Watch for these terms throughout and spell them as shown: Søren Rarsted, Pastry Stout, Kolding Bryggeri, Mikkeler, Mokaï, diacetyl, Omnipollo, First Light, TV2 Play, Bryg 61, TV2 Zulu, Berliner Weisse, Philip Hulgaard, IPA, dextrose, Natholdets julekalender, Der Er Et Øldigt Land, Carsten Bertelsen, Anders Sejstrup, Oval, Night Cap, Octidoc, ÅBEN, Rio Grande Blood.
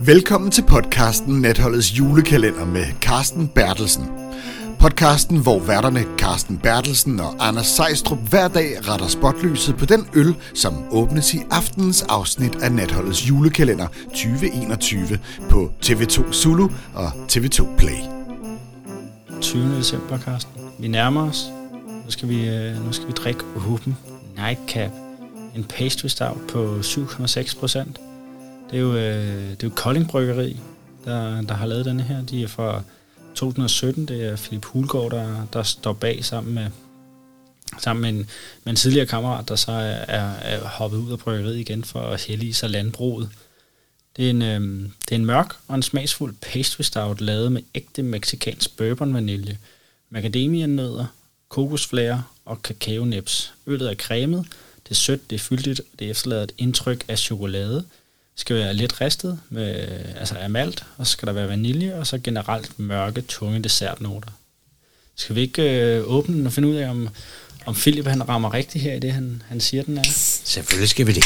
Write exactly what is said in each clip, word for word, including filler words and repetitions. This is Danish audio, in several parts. Velkommen til podcasten Natholdets julekalender med Carsten Bertelsen. Podcasten, hvor værterne Carsten Bertelsen og Anders Sejstrup hver dag retter spotlyset på den øl, som åbnes i aftenens afsnit af Natholdets julekalender tyve enogtyve på T V to Zulu og T V to Play. tyvende december, Carsten. Vi nærmer os. Nu skal vi, nu skal vi drikke Åben Night Cap. En Pastry Stout på syv komma seks procent. Det er jo, det er jo Kolding Bryggeri, der, der har lavet denne her. De er fra to tusind sytten. Det er Philip Hulgaard, der, der står bag sammen med, sammen med, en, med en tidligere kammerat, der så er, er, er hoppet ud af bryggeriet igen for at hellige sig landbruget. Det er, en, øh, det er en mørk og en smagsfuld pastry stout lavet med ægte mexicansk bourbonvanilje, macadamianødder, kokosflager og kakaonips. Øllet er cremet, det er sødt, det er fyldigt, og det efterlader et indtryk af chokolade. Skal være lidt ristet med, altså af malt, og så skal der være vanilje, og så generelt mørke, tunge dessertnoter. Skal vi ikke øh, åbne den og finde ud af, om, om Philip han rammer rigtigt her i det, han, han siger, den er? Selvfølgelig skal vi det.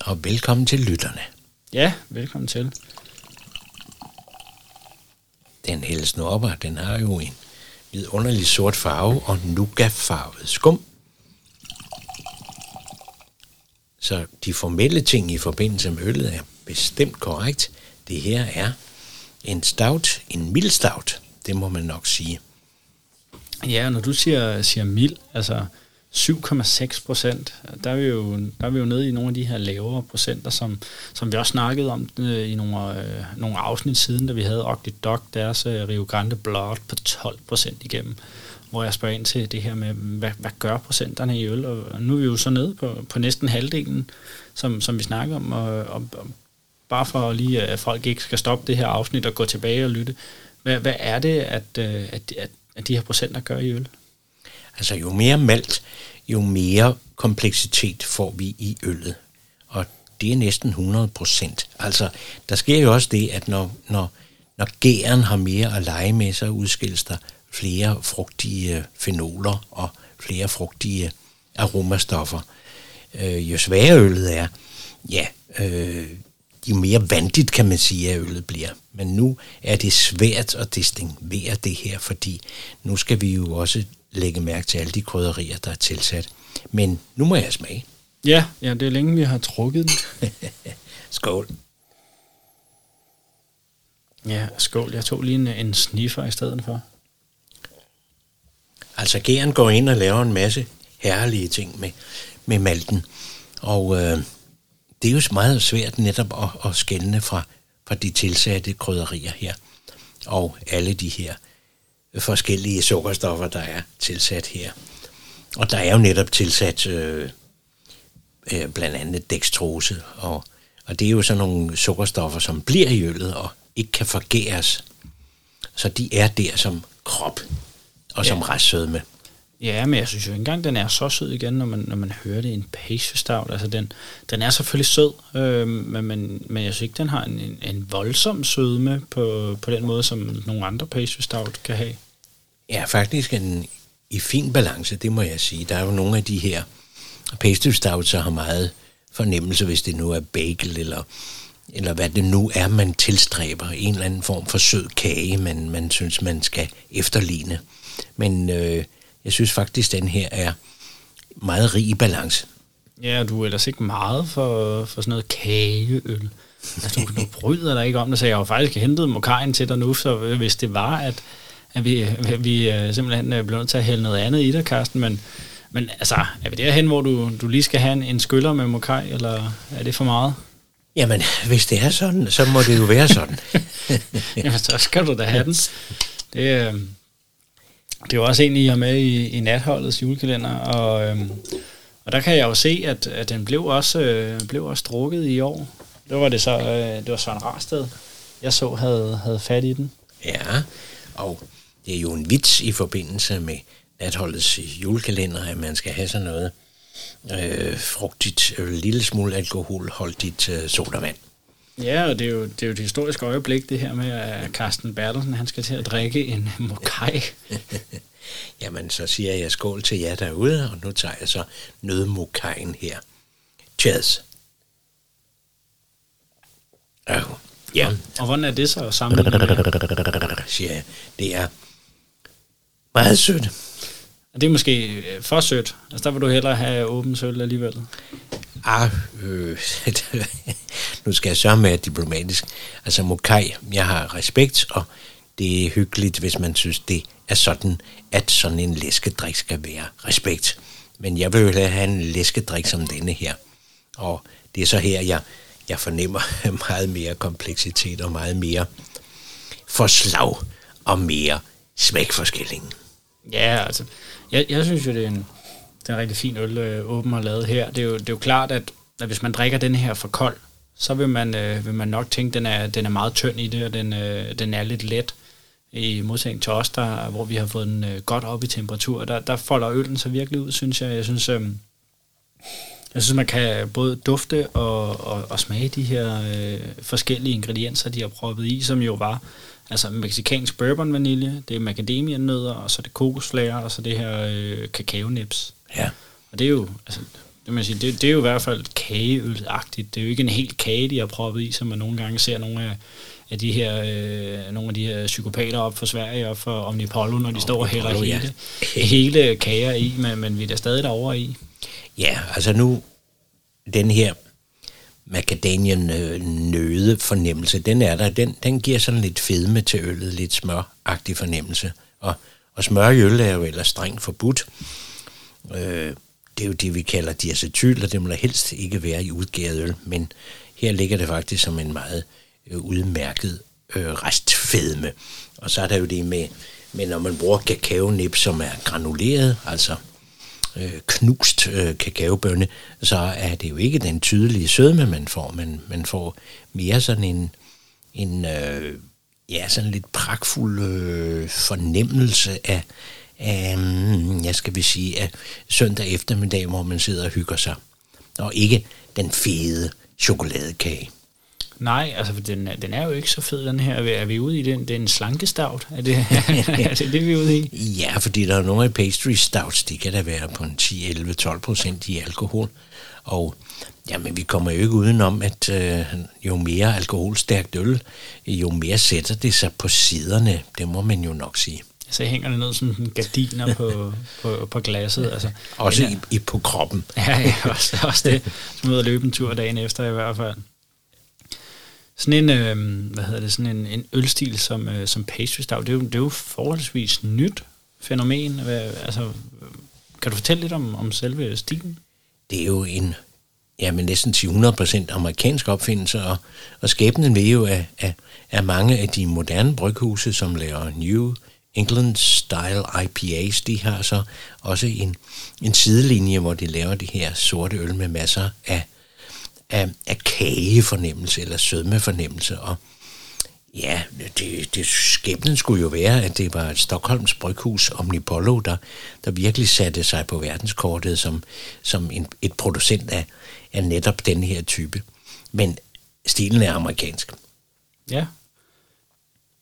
Og velkommen til lytterne. Ja, velkommen til. Den hældes nu op, og den har jo en vidunderlig sort farve og nougat-farvet skum. Så de formelle ting i forbindelse med øllet er bestemt korrekt. Det her er en stout, en mild stout, det må man nok sige. Ja, når du siger, siger mild, altså syv komma seks procent, der er vi jo, der er vi jo nede i nogle af de her lavere procenter, som, som vi også snakkede om øh, i nogle, øh, nogle afsnit siden, da vi havde Octidoc, deres øh, Rio Grande Blood på tolv procent igennem, hvor jeg spørger ind til det her med, hvad, hvad gør procenterne i øl? Og nu er vi jo så nede på, på næsten halvdelen, som, som vi snakker om, og, og, og bare for lige, at folk ikke skal stoppe det her afsnit og gå tilbage og lytte. Hvad, hvad er det, at, at, at, at de her procenter gør i øl? Altså jo mere malt, jo mere kompleksitet får vi i øllet, og det er næsten hundrede procent. Altså der sker jo også det, at når, når, når gæren har mere at lege med, så udskilles der flere frugtige fenoler og flere frugtige aromastoffer. Øh, jo sværere øllet er, ja, øh, jo mere vandigt kan man sige, at øllet bliver. Men nu er det svært at distinguere det her, fordi nu skal vi jo også lægge mærke til alle de krydderier, der er tilsat. Men nu må jeg smage. Ja, ja, det er længe, vi har trukket den. Skål. Ja, skål. Jeg tog lige en, en sniffer i stedet for. Altså gæren går ind og laver en masse herlige ting med, med malten. Og øh, det er jo meget svært netop at, at skelne fra, fra de tilsatte krydderier her. Og alle de her forskellige sukkerstoffer, der er tilsat her. Og der er jo netop tilsat øh, øh, blandt andet dextrose. Og, og det er jo sådan nogle sukkerstoffer, som bliver i øllet og ikke kan forgæres. Så de er der som krop. Og som ja. Ret sødme. Ja, men jeg synes jo ikke engang, den er så sød igen, når man, når man hører det i en pastry stout. Altså, den, den er selvfølgelig sød, øh, men, men, men jeg synes ikke, den har en, en voldsom sødme på, på den måde, som nogle andre pastry stout kan have. Ja, faktisk en, i fin balance, det må jeg sige. Der er jo nogle af de her pastry stout, der har meget fornemmelse, hvis det nu er bagel, eller, eller hvad det nu er, man tilstræber. En eller anden form for sød kage, man, man synes, man skal efterligne. Men øh, jeg synes faktisk, den her er meget rig i balance. Ja, og du er ellers ikke meget for, for sådan noget kageøl. Altså, du, du bryder dig ikke om det, så jeg har faktisk hentet Mokaïen til dig nu, så hvis det var, at, at vi, at vi simpelthen blev nødt til at hælde noget andet i dig, Carsten, men, men altså, er vi derhen, hvor du, du lige skal have en, en skyller med Mokaï, eller er det for meget? Jamen, hvis det er sådan, så må det jo være sådan. Jamen, så skal du da have den. Det øh, Det er jo også en, I har med i, i Natholdets julekalender, og, øhm, og der kan jeg jo se, at, at den blev også, øh, blev også drukket i år. Det var det så, øh, det var Søren Rarsted, jeg så havde, havde fat i den. Ja, og det er jo en vits i forbindelse med Natholdets julekalender, at man skal have sådan noget øh, frugtigt, øh, lille smule alkoholholdigt øh, sodavand. Ja, og det er, jo, det er jo et historisk øjeblik, det her med, at Carsten Bertelsen, han skal til at drikke en Mokaï. Jamen, så siger jeg skål til jer derude, og nu tager jeg så nødmokaïen her. Cheers. Ja, og hvordan er det så sammenlignet med? Ja, det er meget sødt. Og det er måske for sødt. Altså der vil du hellere have åben søl alligevel. Ah, øh, nu skal jeg sørge med at diplomatisk. Altså Mokaï, jeg har respekt, og det er hyggeligt, hvis man synes, det er sådan, at sådan en læskedrik skal være respekt. Men jeg vil jo have en læskedrik som denne her. Og det er så her, jeg, jeg fornemmer meget mere kompleksitet og meget mere forslag og mere smækforskilling. Ja, altså, jeg, jeg synes jo, det er en, det er en rigtig fin øl, øh, åben og lavet her. Det er jo, det er jo klart, at, at hvis man drikker den her for kold, så vil man, øh, vil man nok tænke, den er, den er meget tynd i det, og den, øh, den er lidt let. I modsætning til os, der, hvor vi har fået den øh, godt op i temperatur, der, der folder øllen så virkelig ud, synes jeg. Jeg synes, øh, jeg synes man kan både dufte og, og, og smage de her øh, forskellige ingredienser, de har proppet i, som jo var... Altså mexicansk bourbon vanilje, det er macadamianødder, og så er det kokosflager, og så det her øh, kakaonips. Ja. Og det er jo, altså, det, man siger, det, det er jo i hvert fald kageølagtigt. Det er jo ikke en helt kage, de har proppet i, som man nogle gange ser nogle af, af de her øh, nogle af de her psykopater op for Sverige og for Omnipollo, når de oh, står og hælder hele, ja. hele kager i, men, men vi er der stadig derovre i. Ja, altså nu, den her macadamianøde fornemmelse, den er der, den, den giver sådan lidt fedme til øllet, lidt smøragtig fornemmelse, og, og smør i øl er jo ellers strengt forbudt. Øh, det er jo det, vi kalder diacetyl, og det må der helst ikke være i udgæret øl, men her ligger det faktisk som en meget øh, udmærket øh, restfedme. Og så er der jo det med, med når man bruger kakaonip, som er granuleret, altså knust øh, kakaobønne, så er det jo ikke den tydelige sødme, man får, men man får mere sådan en, en øh, ja, sådan lidt pragtfuld øh, fornemmelse af, af, jeg skal vil sige, af søndag eftermiddag, hvor man sidder og hygger sig, og ikke den fede chokoladekage. Nej, altså den er, den er jo ikke så fed, den her. Er vi ude i den? Det er en slankestavt. Er det er det, det, vi er ude i? Ja, fordi der er nogle af pastry stouts, de kan da være på en ti, elleve, tolv procent i alkohol. Og jamen, vi kommer jo ikke udenom, at øh, jo mere alkoholstærkt øl, jo mere sætter det sig på siderne. Det må man jo nok sige. Så hænger det ned som gardiner på, på, på glasset. Altså, også i, i på kroppen. Ja, ja også, også det. Så må jeg løbe en tur dagen efter i hvert fald. Sådan en, øh, hvad hedder det, sådan en, en ølstil som, øh, som pastry stout, det er jo, det er jo forholdsvis nyt fænomen. Hvad, altså, kan du fortælle lidt om, om selve stilen? Det er jo en, jamen næsten til hundrede procent amerikansk opfindelse, og, og skæbnen ved jo af, af, af mange af de moderne bryghuse, som laver New England-style I P A's, de har så også en, en sidelinje, hvor de laver det her sorte øl med masser af Af, af kagefornemmelse eller sødmefornemmelse, og ja, det, det skæbnen skulle jo være, at det var et Stockholms bryghus, Omnipollo, der, der virkelig satte sig på verdenskortet som, som en, et producent af, af netop den her type. Men stilen er amerikansk. Ja.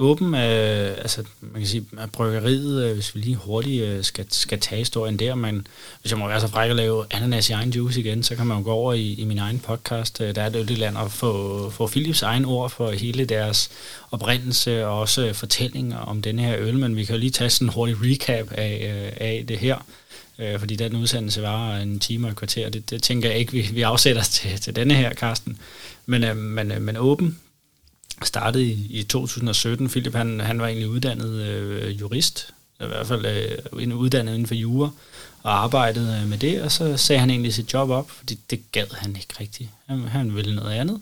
Åben, øh, altså man kan sige, at bryggeriet, øh, hvis vi lige hurtigt øh, skal, skal tage historien der, men hvis jeg må være så fræk at lave ananas i egen juice igen, så kan man jo gå over i, i min egen podcast, øh, Der Er Et Øldigt Land, og få, få Philips egen ord for hele deres oprindelse, og også øh, fortællinger om denne her øl, men vi kan jo lige tage sådan en hurtig recap af, øh, af det her, øh, fordi den udsendelse var en time og et kvarter, det, det tænker jeg ikke, vi, vi afsætter os til, til denne her, Carsten, men, øh, men, øh, men åben. Startede i to tusind og sytten. Philip, han, han var egentlig uddannet øh, jurist, i hvert fald øh, uddannet inden for jura, og arbejdede med det, og så sagde han egentlig sit job op, fordi det gad han ikke rigtigt. Han, han ville noget andet.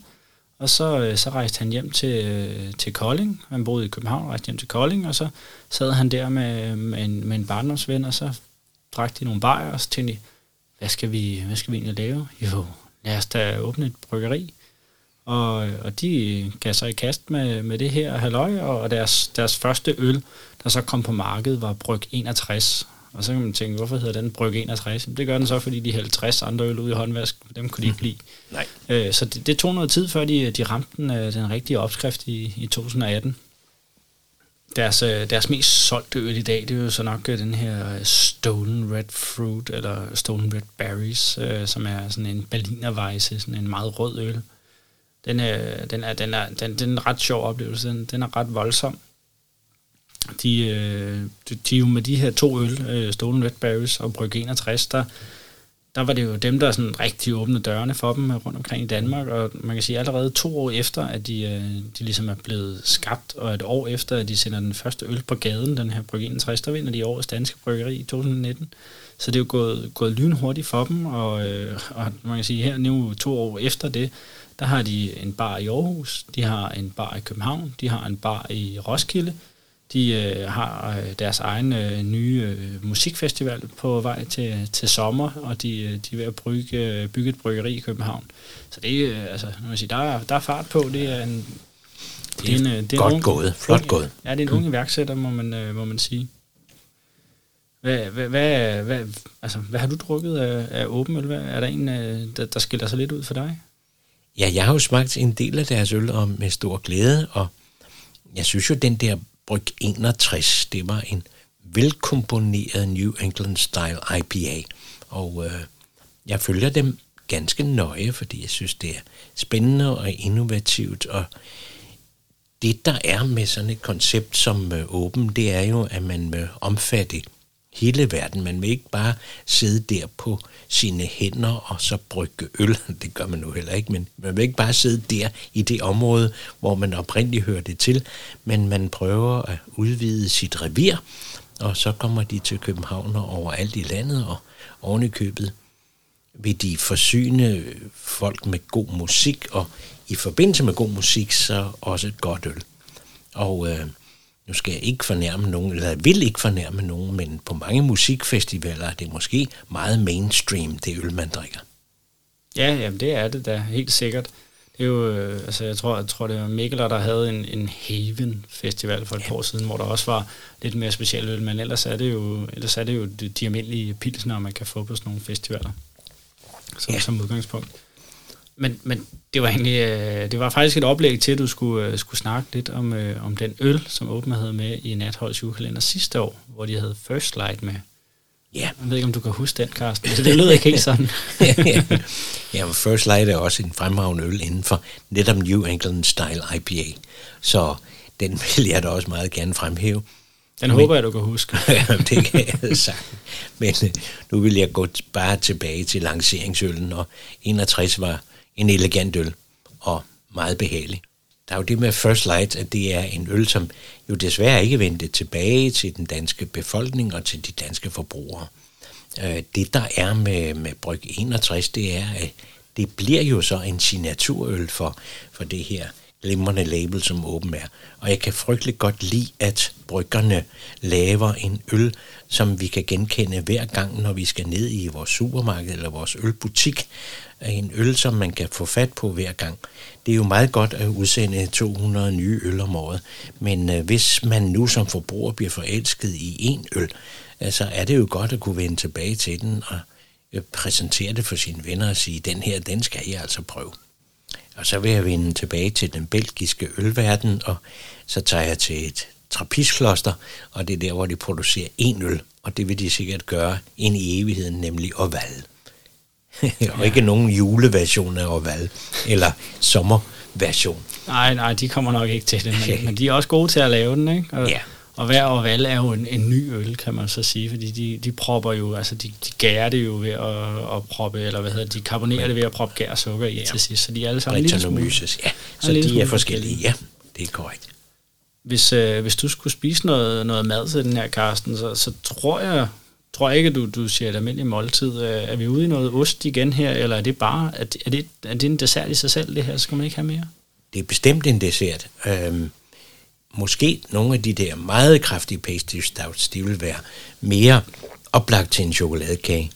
Og så, øh, så rejste han hjem til, øh, til Kolding. Han boede i København og rejste hjem til Kolding, og så sad han der med, med, en, med en barndomsven, og så drak de nogle bajer, og så tænkte de, hvad skal vi, hvad skal vi egentlig lave? Jo, lad os da åbne et bryggeri. Og, og de gav sig i kast med, med det her halløj, og deres, deres første øl, der så kom på markedet, var Bryg enogtres. Og så kan man tænke, hvorfor hedder den Bryg enogtres? Det gør den så, fordi de halvtreds andre øl ud i håndvasken, dem kunne de ikke lide. Nej. Øh, så det, det tog noget tid, før de, de ramte den, den rigtige opskrift i, i to tusind og atten. Deres, deres mest solgte øl i dag, det er jo så nok den her Stolen Red Fruit, eller Stolen Red Berries, øh, som er sådan en Berliner Weisse, sådan en meget rød øl. Den, øh, den, er, den, er, den, den er en ret sjov oplevelse. Den, den er ret voldsom. De, øh, de, de med de her to øl, øh, Stolen Red Berries og Bryg enogtres, der, der var det jo dem, der sådan rigtig åbnede dørene for dem rundt omkring i Danmark. Og man kan sige, allerede to år efter, at de, øh, de ligesom er blevet skabt, og et år efter, at de sender den første øl på gaden, den her Bryg enogtres, der vinder de årets danske bryggeri i to tusind nitten. Så det er jo gået, gået lynhurtigt for dem, og, øh, og man kan sige, her nu to år efter det, der har de en bar i Aarhus, de har en bar i København, de har en bar i Roskilde, de øh, har deres egen øh, nye øh, musikfestival på vej til, til sommer, og de, de er ved at brygge, bygge et bryggeri i København. Så det er, øh, altså, nu vil sige, der, er, der er fart på, det er en... Det er, det er en, det er godt unge, gået, flot unge, gået. Ja, det er en unge iværksætter, må man, øh, må man sige. Hvad, hvad, hvad, hvad, altså, hvad har du drukket af, af åbenøl? Er der en, der, der skiller sig lidt ud for dig? Ja, jeg har jo smagt en del af deres øl og med stor glæde, og jeg synes jo, den der Bryg enogtres, det var en velkomponeret New England-style I P A, og øh, jeg følger dem ganske nøje, fordi jeg synes, det er spændende og innovativt, og det, der er med sådan et koncept som øh, åben, det er jo, at man øh, omfatter hele verden. Man vil ikke bare sidde der på sine hænder og så brygge øl. Det gør man nu heller ikke, men man vil ikke bare sidde der i det område, hvor man oprindeligt hører det til, men man prøver at udvide sit revir, og så kommer de til København og overalt i landet, og oven i købet vil de forsyne folk med god musik, og i forbindelse med god musik, så også et godt øl. Og øh, Nu skal jeg ikke fornærme nogen, eller jeg vil ikke fornærme nogen, men på mange musikfestivaler er det måske meget mainstream, det øl, man drikker. Ja, jamen det er det da, helt sikkert. Det er jo, altså jeg tror, jeg tror det var Mikkeler, der havde en, en Haven-festival for et ja. år siden, hvor der også var lidt mere specielt øl, men ellers er det jo, ellers er det jo de almindelige pilsner, man kan få på sådan nogle festivaler, som, ja. som udgangspunkt. Men, men det var egentlig øh, det var faktisk et oplæg til, at du skulle, øh, skulle snakke lidt om, øh, om den øl, som Åben havde med i Natholdets julekalender sidste år, hvor de havde First Light med. Ja. Yeah. Jeg ved ikke, om du kan huske den, Carsten. Så det lød ikke helt sådan. Ja, men First Light er også en fremragende øl inden for netop New England Style I P A. Så den vil jeg da også meget gerne fremhæve. Den men, håber jeg, du kan huske. Det kan jeg sagt. Men øh, nu vil jeg gå t- bare tilbage til lanceringsøllen, og enogtres var en elegant øl, og meget behagelig. Der er jo det med First Light, at det er en øl, som jo desværre ikke vendte tilbage til den danske befolkning og til de danske forbrugere. Det, der er med, med Bryg enogtres, det er, at det bliver jo så en signaturøl for, for det her glimrende label, som Åben er. Og jeg kan frygtelig godt lide, at bryggerne laver en øl, som vi kan genkende hver gang, når vi skal ned i vores supermarked eller vores ølbutik. En øl, som man kan få fat på hver gang. Det er jo meget godt at udsende to hundrede nye øl om året, men hvis man nu som forbruger bliver forelsket i én øl, så er det jo godt at kunne vende tilbage til den og præsentere det for sine venner og sige, den her, den skal I altså prøve. Og så vil jeg vende tilbage til den belgiske ølverden, og så tager jeg til et trappist-kloster, og det er der, hvor de producerer én øl, og det vil de sikkert gøre ind i evigheden, nemlig Oval. Og ikke nogen juleversion af Oval, eller sommerversion. Nej, nej, de kommer nok ikke til det, men, men de er også gode til at lave den, ikke? Og, ja. Og hver Oval er jo en, en ny øl, kan man så sige, fordi de, de propper jo, altså de, de gærer det jo ved at, at proppe, eller hvad hedder de karbonerer det ved at proppe gær og sukker i ja. til sidst, så de er alle sammen lidt smule. Ja, så de smule er forskellige, ja, det er korrekt. Hvis, øh, hvis du skulle spise noget, noget mad til den her, Carsten, så, så tror jeg, tror jeg ikke, at du, du siger et almindeligt måltid. Er vi ude i noget ost igen her, eller er det bare, er det, er det, er det en dessert i sig selv, det her, så skal man ikke have mere? Det er bestemt en dessert. Øhm, måske nogle af de der meget kraftige pastry stouts, de vil være mere oplagt til en chokoladekage,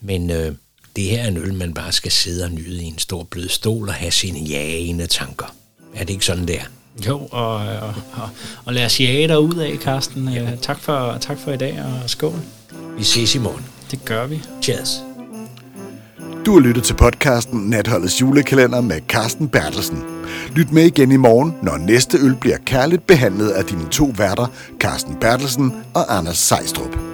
men øh, det her er en øl, man bare skal sidde og nyde i en stor blød stol og have sine jagende tanker. Er det ikke sådan, det er? Jo, og, og, og, og lad os jage derud af, Carsten. Ja. Tak, for, tak for i dag, og skål. Vi ses i morgen. Det gør vi. Cheers. Du har lyttet til podcasten Natholdets julekalender med Carsten Bertelsen. Lyt med igen i morgen, når næste øl bliver kærligt behandlet af dine to værter, Carsten Bertelsen og Anders Sejstrup.